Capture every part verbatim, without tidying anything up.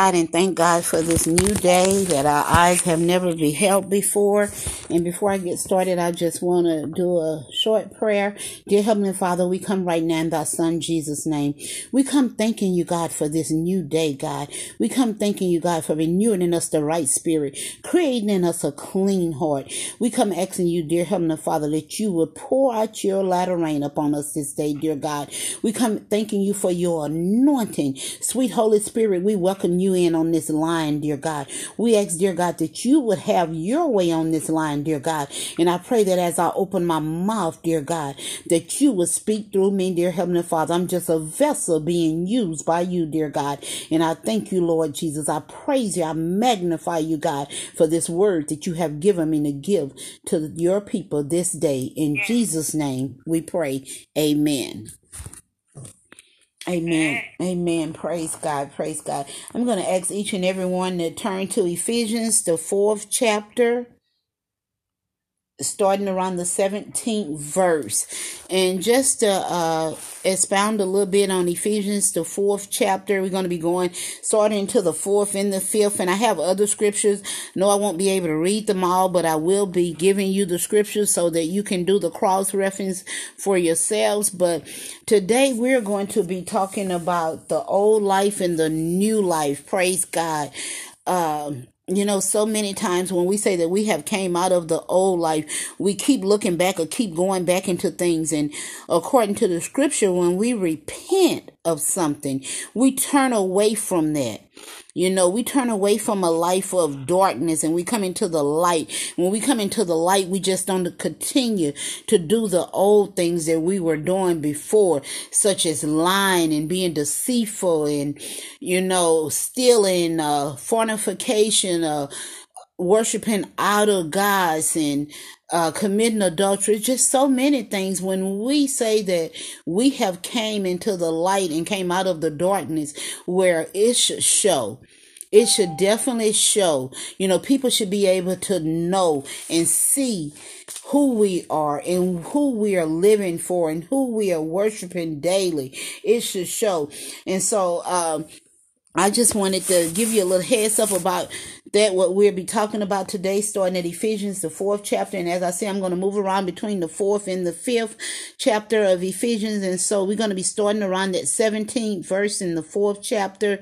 God and thank God for this new day that our eyes have never beheld before. And before I get started, I just want to do a short prayer. Dear Heavenly Father, we come right now in thy Son Jesus' name. We come thanking you, God, for this new day, God. We come thanking you, God, for renewing in us the right spirit, creating in us a clean heart. We come asking you, dear Heavenly Father, that you would pour out your latter rain upon us this day, dear God. We come thanking you for your anointing. Sweet Holy Spirit, we welcome you in on this line, dear God. We ask, dear God, that you would have your way on this line, dear God. And I pray that as I open my mouth, dear God, that you would speak through me, dear Heavenly Father. I'm just a vessel being used by you, dear God. And I thank you, Lord Jesus. I praise you. I magnify you, God, for this word that you have given me to give to your people this day. In Jesus' name we pray. Amen. Amen. Amen. Praise God. Praise God. I'm going to ask each and every one to turn to Ephesians, the fourth chapter, starting around the seventeenth verse. And just to uh, expound a little bit on Ephesians, the fourth chapter, we're going to be going starting to the fourth and the fifth. And I have other scriptures. No, I won't be able to read them all, but I will be giving you the scriptures so that you can do the cross reference for yourselves. But today we're going to be talking about the old life and the new life. Praise God. Um, You know, so many times when we say that we have came out of the old life, we keep looking back or keep going back into things. And according to the scripture, when we repent of something, we turn away from that. You know, we turn away from a life of darkness and we come into the light. When we come into the light, we just don't continue to do the old things that we were doing before, such as lying and being deceitful and, you know, stealing, uh, fornication, uh, worshiping idol gods and uh, committing adultery. Just so many things. When we say that we have came into the light and came out of the darkness, where it should show, it should definitely show, you know, people should be able to know and see who we are and who we are living for and who we are worshiping daily. It should show. And so, um, I just wanted to give you a little heads up about that, what we'll be talking about today, starting at Ephesians, the fourth chapter. And as I say, I'm going to move around between the fourth and the fifth chapter of Ephesians. And so we're going to be starting around that seventeenth verse in the fourth chapter.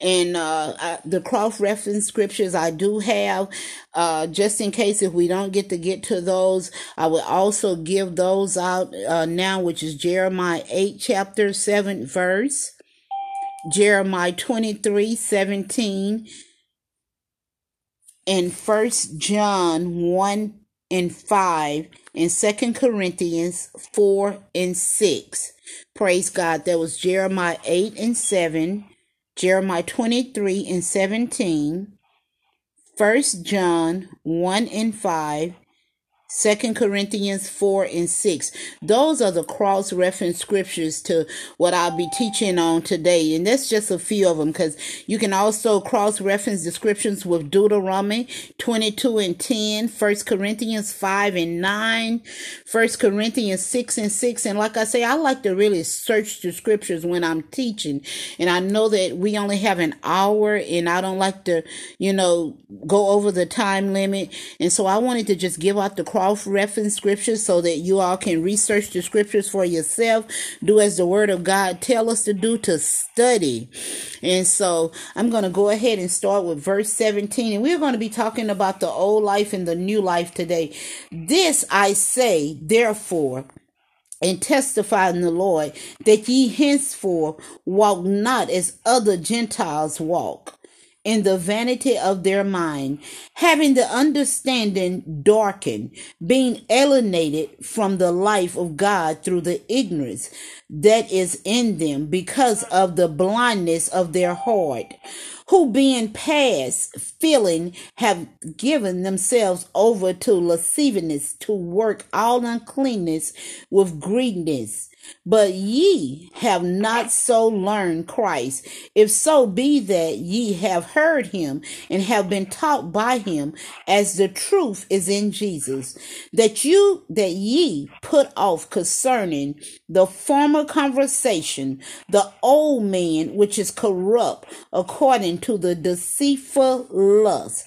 And uh, I, the cross-reference scriptures I do have, uh, just in case if we don't get to get to those, I will also give those out uh, now, which is Jeremiah eight, chapter seven, verse. Jeremiah twenty-three, seventeen, and First John one and five, and Second Corinthians four and six. Praise God. That was Jeremiah eight and seven, Jeremiah twenty-three and seventeen, First John one and five, Second Corinthians four and six. Those are the cross-reference scriptures to what I'll be teaching on today. And that's just a few of them, because you can also cross-reference the scriptures with Deuteronomy twenty-two and ten, First Corinthians five and nine, First Corinthians six and six. And like I say, I like to really search the scriptures when I'm teaching. And I know that we only have an hour and I don't like to, you know, go over the time limit. And so I wanted to just give out the cross-reference scriptures so that you all can research the scriptures for yourself, do as the word of God tell us to do, to study. And so I'm going to go ahead and start with verse seventeen, and we're going to be talking about the old life and the new life today. This I say, therefore, and testify in the Lord, that ye henceforth walk not as other Gentiles walk, in the vanity of their mind, having the understanding darkened, being alienated from the life of God through the ignorance that is in them because of the blindness of their heart, who being past feeling have given themselves over to lasciviousness, to work all uncleanness with greediness. But ye have not so learned Christ, if so be that ye have heard him and have been taught by him, as the truth is in Jesus, that you that ye put off concerning the former conversation the old man, which is corrupt according to the deceitful lust,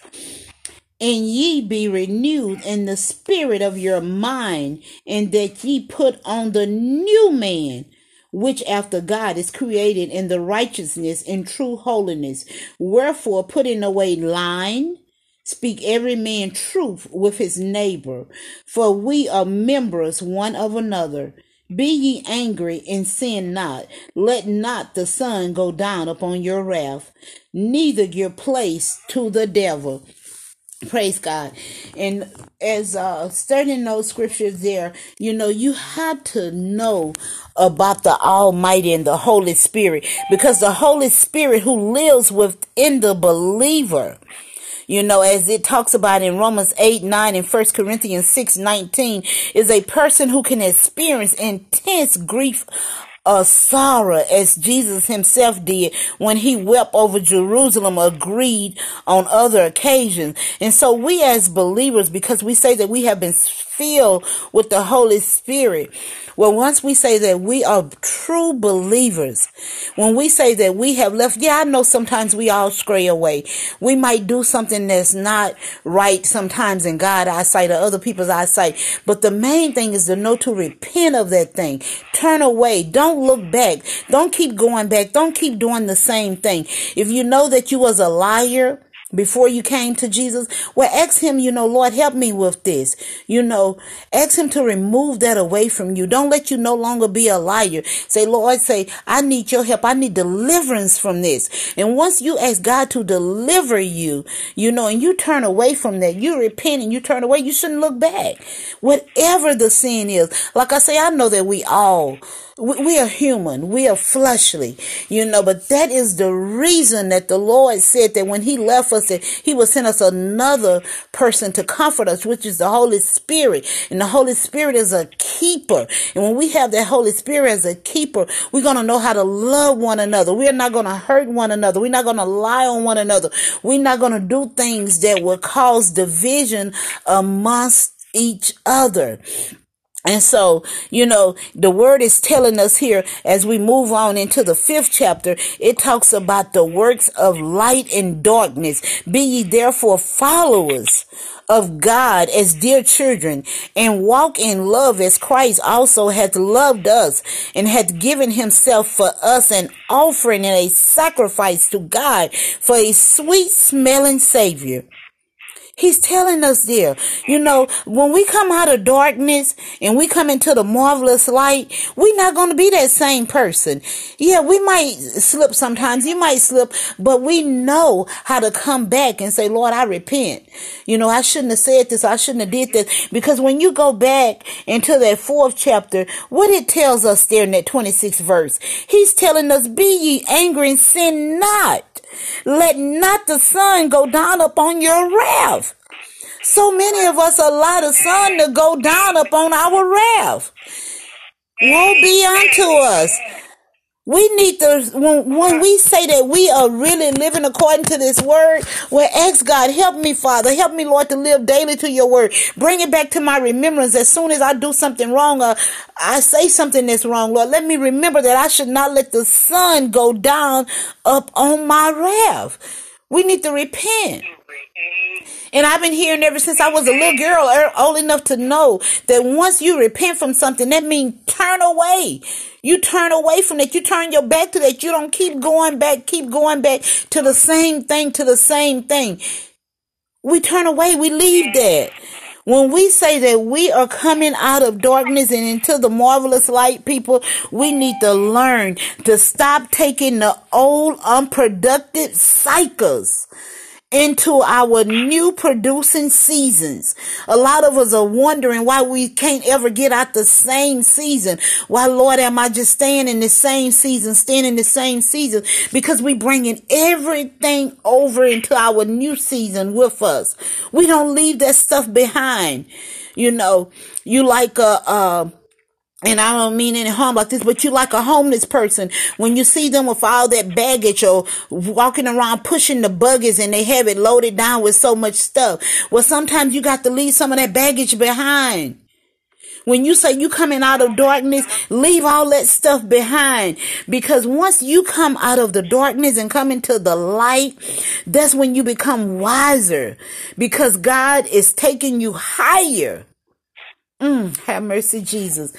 and ye be renewed in the spirit of your mind, and that ye put on the new man, which after God is created in the righteousness and true holiness. Wherefore, putting away lying, speak every man truth with his neighbor, for we are members one of another. Be ye angry and sin not. Let not the sun go down upon your wrath, neither give place to the devil. Praise God. And as uh studying those scriptures there, you know, you have to know about the Almighty and the Holy Spirit, because the Holy Spirit who lives within the believer, you know, as it talks about in Romans eight, nine and First Corinthians six, nineteen, is a person who can experience intense grief of sorrow, as Jesus himself did when he wept over Jerusalem, agreed on other occasions. And so we as believers, because we say that we have been filled with the Holy Spirit, well, once we say that we are true believers, when we say that we have left, yeah, I know sometimes we all stray away. We might do something that's not right sometimes in God's eyesight or other people's eyesight. But the main thing is to know to repent of that thing. Turn away. Don't look back. Don't keep going back. Don't keep doing the same thing. If you know that you was a liar before you came to Jesus, well, ask him, you know, Lord, help me with this. You know, ask him to remove that away from you. Don't let you no longer be a liar. Say, Lord, say, I need your help. I need deliverance from this. And once you ask God to deliver you, you know, and you turn away from that, you repent and you turn away, you shouldn't look back. Whatever the sin is, like I say, I know that we all, we are human. We are fleshly, you know, but that is the reason that the Lord said that when he left us, that he would send us another person to comfort us, which is the Holy Spirit. And the Holy Spirit is a keeper. And when we have that Holy Spirit as a keeper, we're going to know how to love one another. We're not going to hurt one another. We're not going to lie on one another. We're not going to do things that will cause division amongst each other. And so, you know, the word is telling us here as we move on into the fifth chapter, it talks about the works of light and darkness. Be ye therefore followers of God as dear children, and walk in love as Christ also hath loved us and hath given himself for us, an offering and a sacrifice to God for a sweet smelling Savior. He's telling us there, you know, when we come out of darkness and we come into the marvelous light, we're not going to be that same person. Yeah, we might slip sometimes. You might slip, but we know how to come back and say, Lord, I repent. You know, I shouldn't have said this. I shouldn't have did this. Because when you go back into that fourth chapter, what it tells us there in that twenty-sixth verse, he's telling us, be ye angry and sin not. Let not the sun go down upon your wrath. So many of us allow the sun to go down upon our wrath. Woe be unto us. We need to, when, when we say that we are really living according to this word, well, ask God, help me, Father, help me, Lord, to live daily to your word. Bring it back to my remembrance as soon as I do something wrong or I say something that's wrong. Lord, let me remember that I should not let the sun go down up on my wrath. We need to repent. And I've been hearing ever since I was a little girl, old enough to know that once you repent from something, that means turn away. You turn away from that. You turn your back to that. You don't keep going back, keep going back to the same thing, to the same thing. We turn away. We leave that. When we say that we are coming out of darkness and into the marvelous light, people, we need to learn to stop taking the old unproductive cycles into our new producing seasons. A lot of us are wondering why we can't ever get out the same season. Why, Lord, am I just staying in the same season, staying in the same season? Because we bringing everything over into our new season with us. We don't leave that stuff behind. You know, you like a, uh, And I don't mean any harm like this, but you like a homeless person. When you see them with all that baggage or walking around pushing the buggies and they have it loaded down with so much stuff. Well, sometimes you got to leave some of that baggage behind. When you say you coming out of darkness, leave all that stuff behind. Because once you come out of the darkness and come into the light, that's when you become wiser. Because God is taking you higher. Mm, have mercy, Jesus.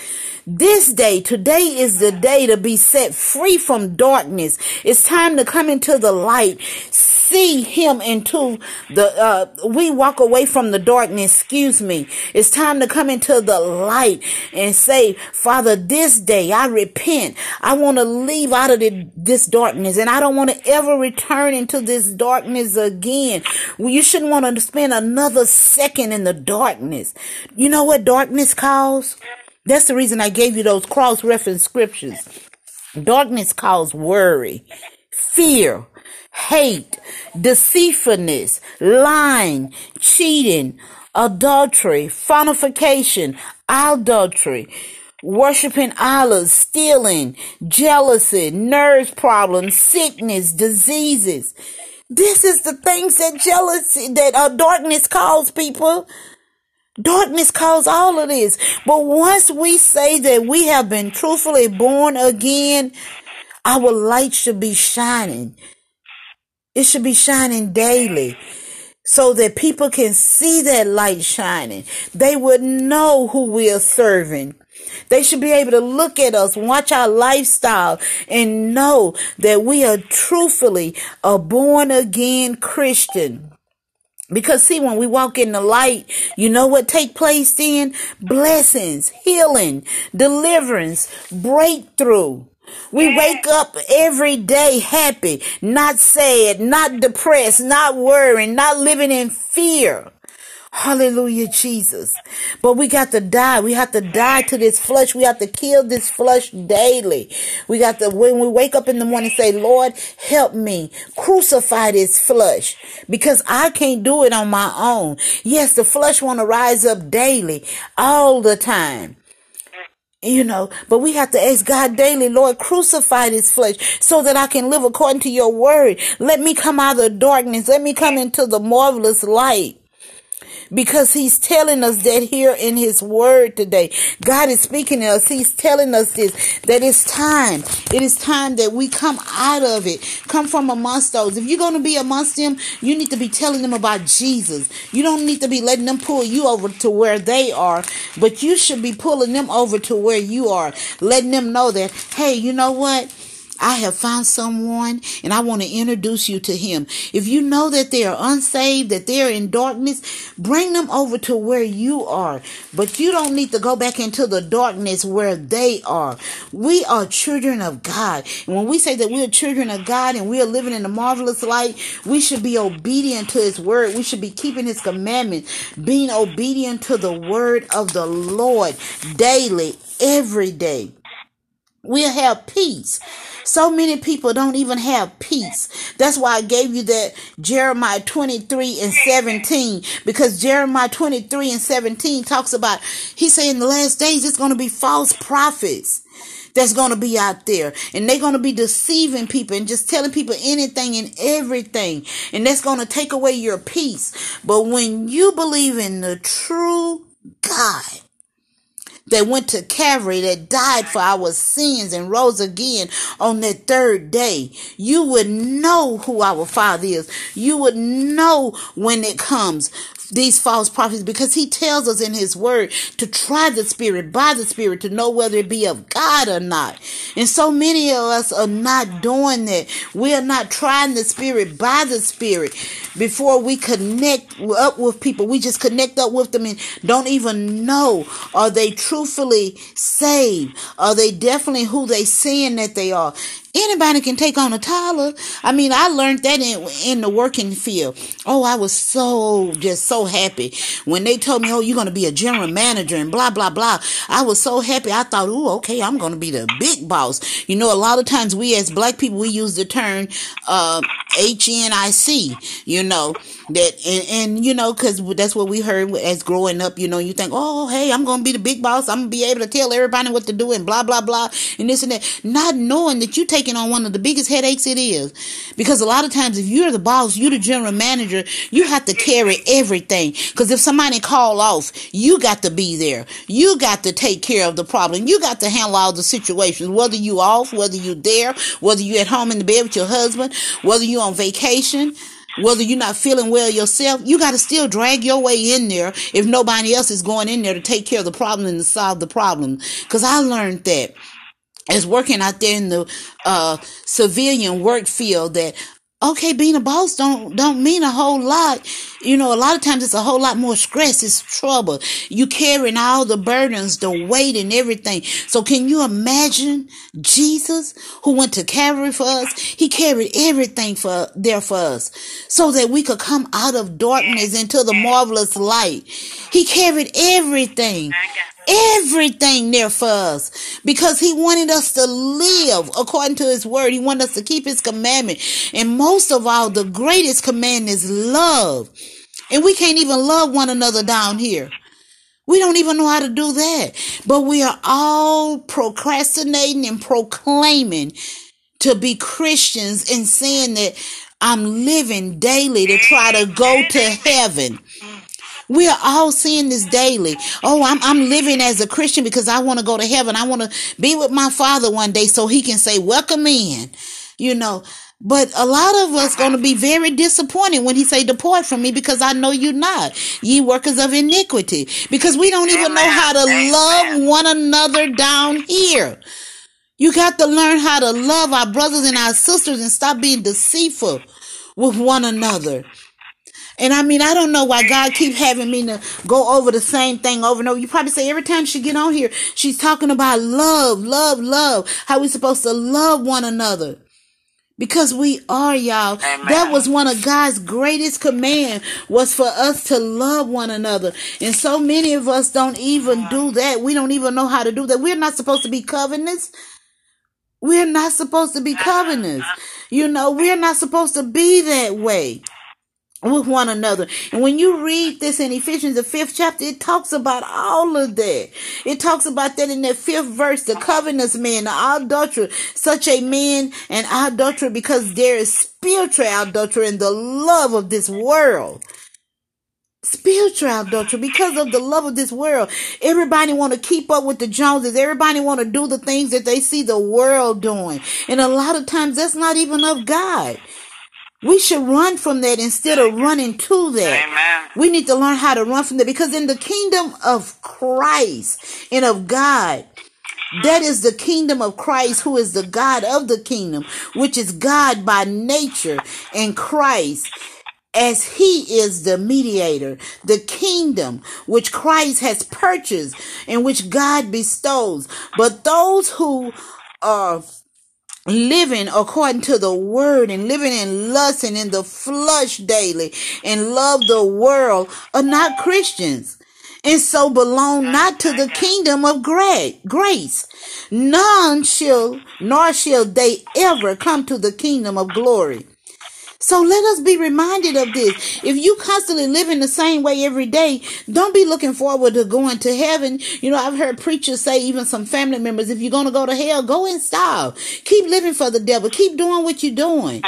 This day, today is the day to be set free from darkness. It's time to come into the light. See him into the, uh, we walk away from the darkness, excuse me. It's time to come into the light and say, Father, this day I repent. I want to leave out of the, this darkness, and I don't want to ever return into this darkness again. Well, you shouldn't want to spend another second in the darkness. You know what darkness calls? That's the reason I gave you those cross-reference scriptures. Darkness calls worry, fear, hate, deceitfulness, lying, cheating, adultery, fornication, adultery, worshiping idols, stealing, jealousy, nerves problems, sickness, diseases. This is the things that jealousy, that uh, darkness calls people. Darkness caused all of this. But once we say that we have been truthfully born again, our light should be shining. It should be shining daily so that people can see that light shining. They would know who we are serving. They should be able to look at us, watch our lifestyle, and know that we are truthfully a born again Christian. Because see, when we walk in the light, you know what take place then? Blessings, healing, deliverance, breakthrough. We wake up every day happy, not sad, not depressed, not worrying, not living in fear. Hallelujah, Jesus. But we got to die. We have to die to this flesh. We have to kill this flesh daily. We got to, when we wake up in the morning, say, Lord, help me crucify this flesh, because I can't do it on my own. Yes, the flesh want to rise up daily, all the time. You know, but we have to ask God daily, Lord, crucify this flesh so that I can live according to your word. Let me come out of the darkness. Let me come into the marvelous light. Because he's telling us that here in his word today. God is speaking to us. He's telling us this, that it's time. It is time that we come out of it. Come from amongst those. If you're going to be amongst them, you need to be telling them about Jesus. You don't need to be letting them pull you over to where they are, but you should be pulling them over to where you are, letting them know that, hey, you know what? I have found someone and I want to introduce you to him. If you know that they are unsaved, that they're in darkness, bring them over to where you are. But you don't need to go back into the darkness where they are. We are children of God. And when we say that we are children of God and we are living in the marvelous light, we should be obedient to his word. We should be keeping his commandments, being obedient to the word of the Lord daily, every day. We'll have peace. So many people don't even have peace. That's why I gave you that Jeremiah twenty-three and seventeen, because Jeremiah twenty-three and seventeen talks about, he said in the last days, it's going to be false prophets that's going to be out there, and they're going to be deceiving people and just telling people anything and everything. And that's going to take away your peace. But when you believe in the true God, that went to Calvary, that died for our sins and rose again on that third day, you would know who our Father is. You would know when it comes, these false prophets, because he tells us in his word to try the spirit by the spirit to know whether it be of God or not. And so many of us are not doing that. We are not trying the spirit by the spirit before we connect up with people. We just connect up with them and don't even know, are they truthfully saved? Are they definitely who they saying that they are? Anybody can take on a toddler. I mean, I learned that in, in the working field. Oh, I was so, just so happy. When they told me, oh, you're going to be a general manager and blah, blah, blah. I was so happy. I thought, ooh, okay, I'm going to be the big boss. You know, a lot of times we as black people, we use the term uh, H N I C, you know, that, and, and you know, because that's what we heard as growing up. You know, you think, oh, hey, I'm going to be the big boss. I'm going to be able to tell everybody what to do and blah, blah, blah, and this and that. Not knowing that you're taking on one of the biggest headaches it is. Because a lot of times, if you're the boss, you're the general manager, you have to carry everything. Because if somebody call off, you got to be there. You got to take care of the problem. You got to handle all the situations, whether you off, whether you there, whether you at home in the bed with your husband, whether you on vacation, whether you're not feeling well yourself. You got to still drag your way in there if nobody else is going in there to take care of the problem and to solve the problem. Because I learned that as working out there in the uh, civilian work field, that okay, being a boss don't don't mean a whole lot. You know, a lot of times it's a whole lot more stress. It's trouble. You carrying all the burdens, the weight and everything. So can you imagine Jesus, who went to Calvary for us? He carried everything for there for us so that we could come out of darkness into the marvelous light. He carried everything. Everything there for us, because he wanted us to live according to his word. He wanted us to keep his commandment. And most of all, the greatest command is love. And we can't even love one another down here. We don't even know how to do that. But we are all procrastinating and proclaiming to be Christians and saying that I'm living daily to try to go to heaven. We are all seeing this daily. Oh, I'm I'm living as a Christian because I want to go to heaven. I want to be with my Father one day so he can say, welcome in, you know. But a lot of us going to be very disappointed when he say, depart from me, because I know you not, ye workers of iniquity, because we don't even know how to love one another down here. You got to learn how to love our brothers and our sisters and stop being deceitful with one another. And I mean, I don't know why God keep having me to go over the same thing over and over. You probably say every time she get on here, she's talking about love, love, love, how we're supposed to love one another. Because we are, y'all. Amen. That was one of God's greatest command, was for us to love one another. And so many of us don't even do that. We don't even know how to do that. We're not supposed to be covetous. We're not supposed to be covetous. You know, we're not supposed to be that way with one another. And when you read this in Ephesians, the fifth chapter, it talks about all of that. It talks about that in that fifth verse, the covetous man, the adulterer, such a man and adulterer, because there is spiritual adultery in the love of this world. Spiritual adultery, because of the love of this world. Everybody want to keep up with the Joneses. Everybody want to do the things that they see the world doing. And a lot of times that's not even of God. We should run from that instead of running to that. Amen. We need to learn how to run from that, because in the kingdom of Christ and of God, that is the kingdom of Christ, who is the God of the kingdom, which is God by nature, and Christ as he is the mediator, the kingdom which Christ has purchased and which God bestows. But those who are living according to the word and living in lust and in the flesh daily and love the world are not Christians, and so belong not to the kingdom of grace. None shall, nor shall they ever come to the kingdom of glory. So let us be reminded of this. If you constantly live in the same way every day, don't be looking forward to going to heaven. You know, I've heard preachers say, even some family members, if you're going to go to hell, go in style. Keep living for the devil. Keep doing what you're doing.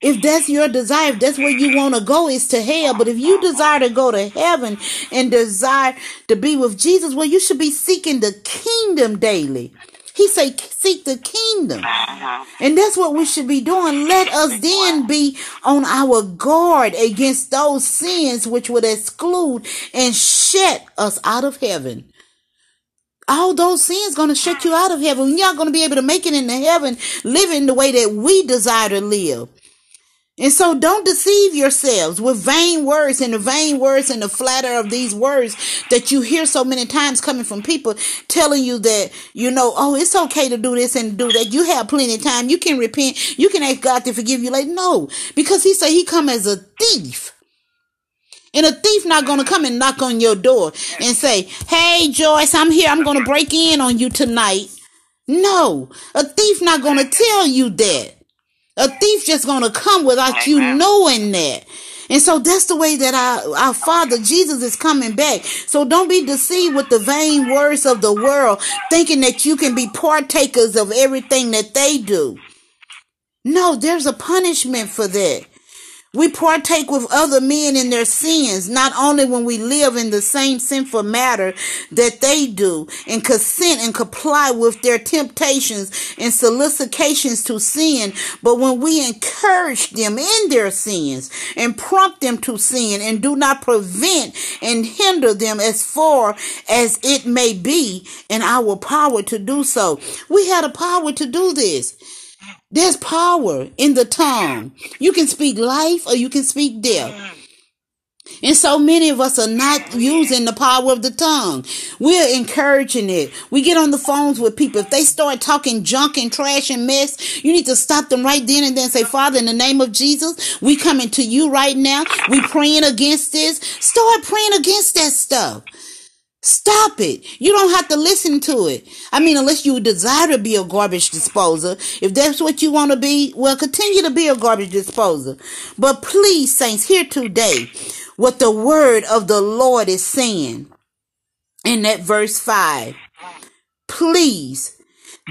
If that's your desire, if that's where you want to go, is to hell. But if you desire to go to heaven and desire to be with Jesus, well, you should be seeking the kingdom daily. He say, seek the kingdom. And that's what we should be doing. Let us then be on our guard against those sins which would exclude and shut us out of heaven. All those sins going to shut you out of heaven. You're not going to be able to make it into heaven living the way that we desire to live. And so don't deceive yourselves with vain words and the vain words and the flatter of these words that you hear so many times coming from people telling you that, you know, oh, it's okay to do this and do that. You have plenty of time. You can repent. You can ask God to forgive you. Like, no, because he said he come as a thief. And a thief not going to come and knock on your door and say, hey, Joyce, I'm here. I'm going to break in on you tonight. No, a thief not going to tell you that. A thief just going to come without you knowing that. And so that's the way that our, our Father Jesus is coming back. So don't be deceived with the vain words of the world, thinking that you can be partakers of everything that they do. No, there's a punishment for that. We partake with other men in their sins, not only when we live in the same sinful matter that they do, and consent and comply with their temptations and solicitations to sin, but when we encourage them in their sins and prompt them to sin and do not prevent and hinder them as far as it may be in our power to do so. We had a power to do this. There's power in the tongue. You can speak life or you can speak death. And so many of us are not using the power of the tongue. We're encouraging it. We get on the phones with people. If they start talking junk and trash and mess, you need to stop them right then and then say, Father, in the name of Jesus, we coming to you right now. We praying against this. Start praying against that stuff. Stop it. You don't have to listen to it. I mean, unless you desire to be a garbage disposer. If that's what you want to be, well, continue to be a garbage disposer. But please, saints, hear today what the word of the Lord is saying in that verse five. Please,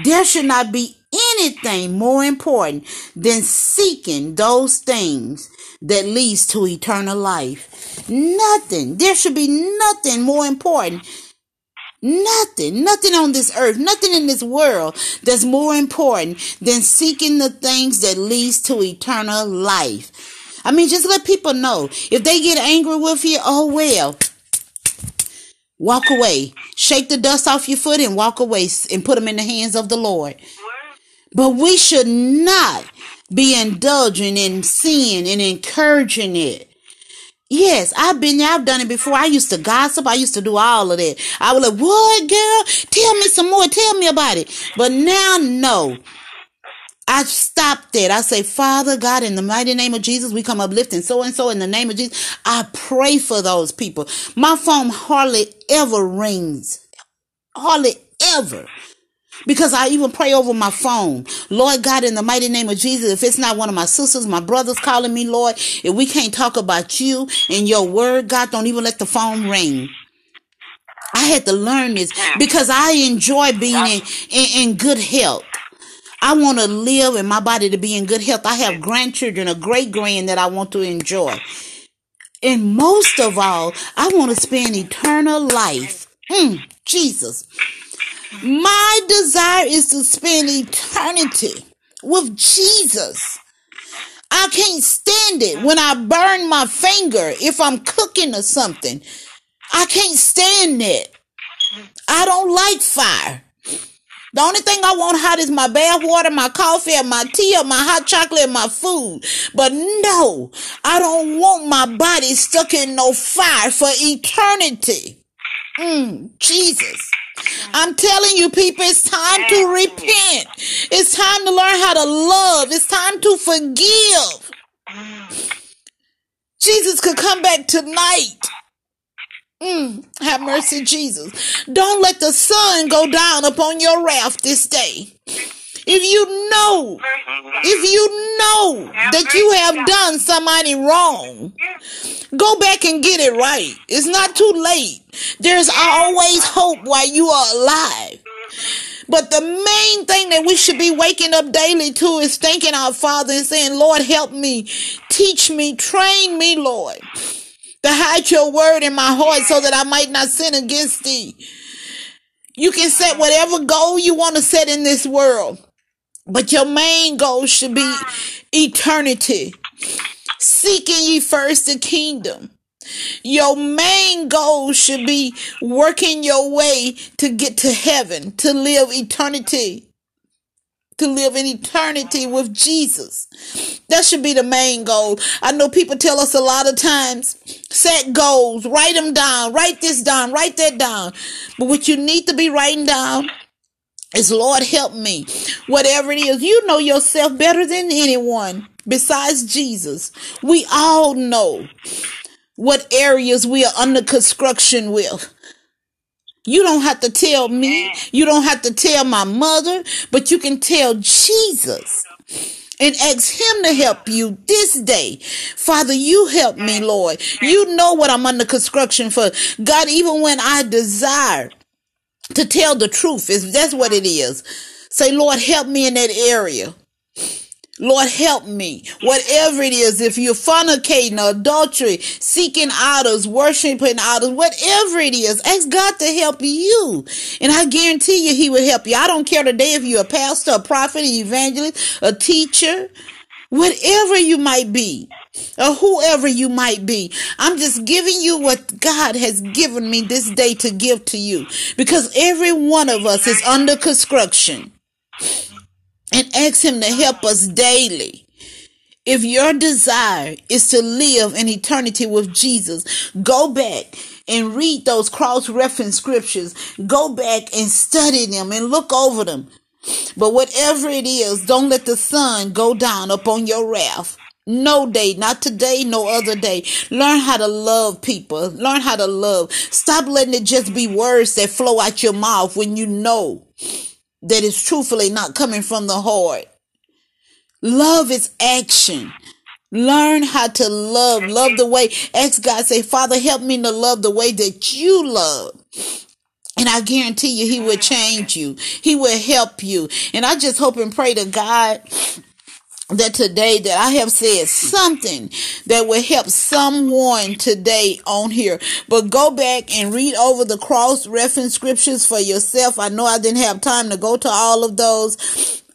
there should not be anything more important than seeking those things that leads to eternal life. Nothing. There should be nothing more important. Nothing. Nothing on this earth. Nothing in this world that's more important than seeking the things that leads to eternal life. I mean, just let people know. If they get angry with you, oh well. Walk away. Shake the dust off your foot and walk away and put them in the hands of the Lord. But we should not be indulging in sin and encouraging it. Yes, I've been there. I've done it before. I used to gossip. I used to do all of that. I was like, what, girl? Tell me some more. Tell me about it. But now, no. I stopped that. I say, Father God, in the mighty name of Jesus, we come uplifting so-and-so in the name of Jesus. I pray for those people. My phone hardly ever rings. Hardly ever. Because I even pray over my phone. Lord God, in the mighty name of Jesus, if it's not one of my sisters, my brothers calling me, Lord, if we can't talk about you and your word, God, don't even let the phone ring. I had to learn this because I enjoy being in, in, in good health. I want to live and my body to be in good health. I have grandchildren, a great-grand that I want to enjoy. And most of all, I want to spend eternal life. Hmm, Jesus. My desire is to spend eternity with Jesus. I can't stand it when I burn my finger if I'm cooking or something. I can't stand it. I don't like fire. The only thing I want hot is my bath water, my coffee, and my tea, or my hot chocolate, and my food. But no, I don't want my body stuck in no fire for eternity. Mm, Jesus. I'm telling you, people, it's time to repent. It's time to learn how to love. It's time to forgive. Jesus could come back tonight. Mm, have mercy, Jesus. Don't let the sun go down upon your wrath this day. If you know, if you know that you have done somebody wrong, go back and get it right. It's not too late. There's always hope while you are alive. But the main thing that we should be waking up daily to is thanking our Father and saying, Lord, help me, teach me, train me, Lord, to hide your word in my heart so that I might not sin against thee. You can set whatever goal you want to set in this world. But your main goal should be eternity. Seeking ye first the kingdom. Your main goal should be working your way to get to heaven, to live eternity. to live in eternity with Jesus. That should be the main goal. I know people tell us a lot of times, set goals, write them down, write this down, write that down. But what you need to be writing down is, Lord, help me. Whatever it is, you know yourself better than anyone besides Jesus. We all know what areas we are under construction with. You don't have to tell me. You don't have to tell my mother, but you can tell Jesus and ask him to help you this day. Father, you help me, Lord. You know what I'm under construction for. God, even when I desire to tell the truth, if that's what it is, say, Lord, help me in that area. Lord, help me. Whatever it is, if you're fornicating, adultery, seeking idols, worshiping idols, whatever it is, ask God to help you. And I guarantee you he will help you. I don't care today if you're a pastor, a prophet, an evangelist, a teacher, whatever you might be, or whoever you might be. I'm just giving you what God has given me this day to give to you, because every one of us is under construction. And ask him to help us daily. If your desire is to live in eternity with Jesus, go back and read those cross-reference scriptures. Go back and study them and look over them. But whatever it is, don't let the sun go down upon your wrath. No day, not today, no other day. Learn how to love people. Learn how to love. Stop letting it just be words that flow out your mouth when you know that is truthfully not coming from the heart. Love is action. Learn how to love. Love the way. Ask God, say, Father, help me to love the way that you love. And I guarantee you, he will change you. He will help you. And I just hope and pray to God that today that I have said something that will help someone today on here. But go back and read over the cross-reference scriptures for yourself. I know I didn't have time to go to all of those,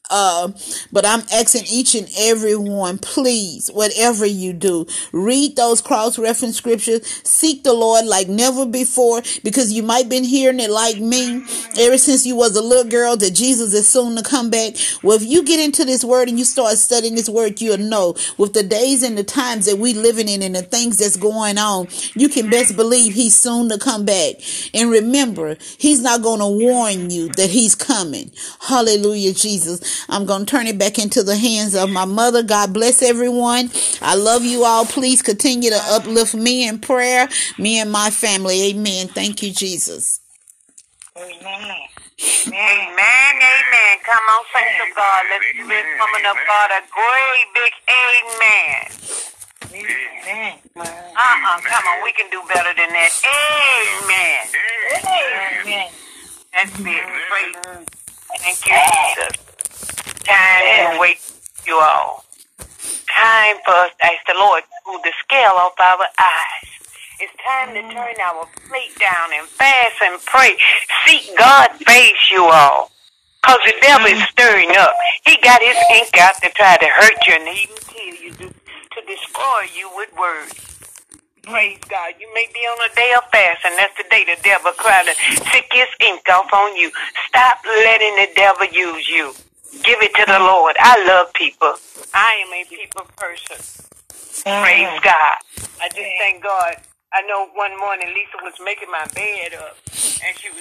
uh, but I'm asking each and every one, please, whatever you do, read those cross-reference scriptures. Seek the Lord like never before, because you might been hearing it like me ever since you was a little girl that Jesus is soon to come back. Well, if you get into this word and you start studying this word, you'll know with the days and the times that we living in and the things that's going on, you can best believe he's soon to come back. And remember, he's not going to warn you that he's coming. Hallelujah, Jesus. I'm going to turn it back into the hands of my mother. God bless everyone. I love you all. Please continue to uplift me in prayer, me and my family. Amen. Thank you, Jesus. Amen. Amen. Amen. Come on, saints of God. Let's give this woman of God a great big amen. Amen. Uh-uh. Come on. We can do better than that. Amen. Amen. That's it. Great. Thank you, Jesus. Time to wait for you all. Time for us to ask the Lord to move the scale off our eyes. It's time to turn our plate down and fast and pray. Seek God's face, you all. Because the devil is stirring up. He got his ink out to try to hurt you and even kill you, to, to destroy you with words. Praise God. You may be on a day of fast, and that's the day the devil cried to sick his ink off on you. Stop letting the devil use you. Give it to the Lord. I love people. I am a people person. Praise God. I just thank God. I know one morning Lisa was making my bed up, and she was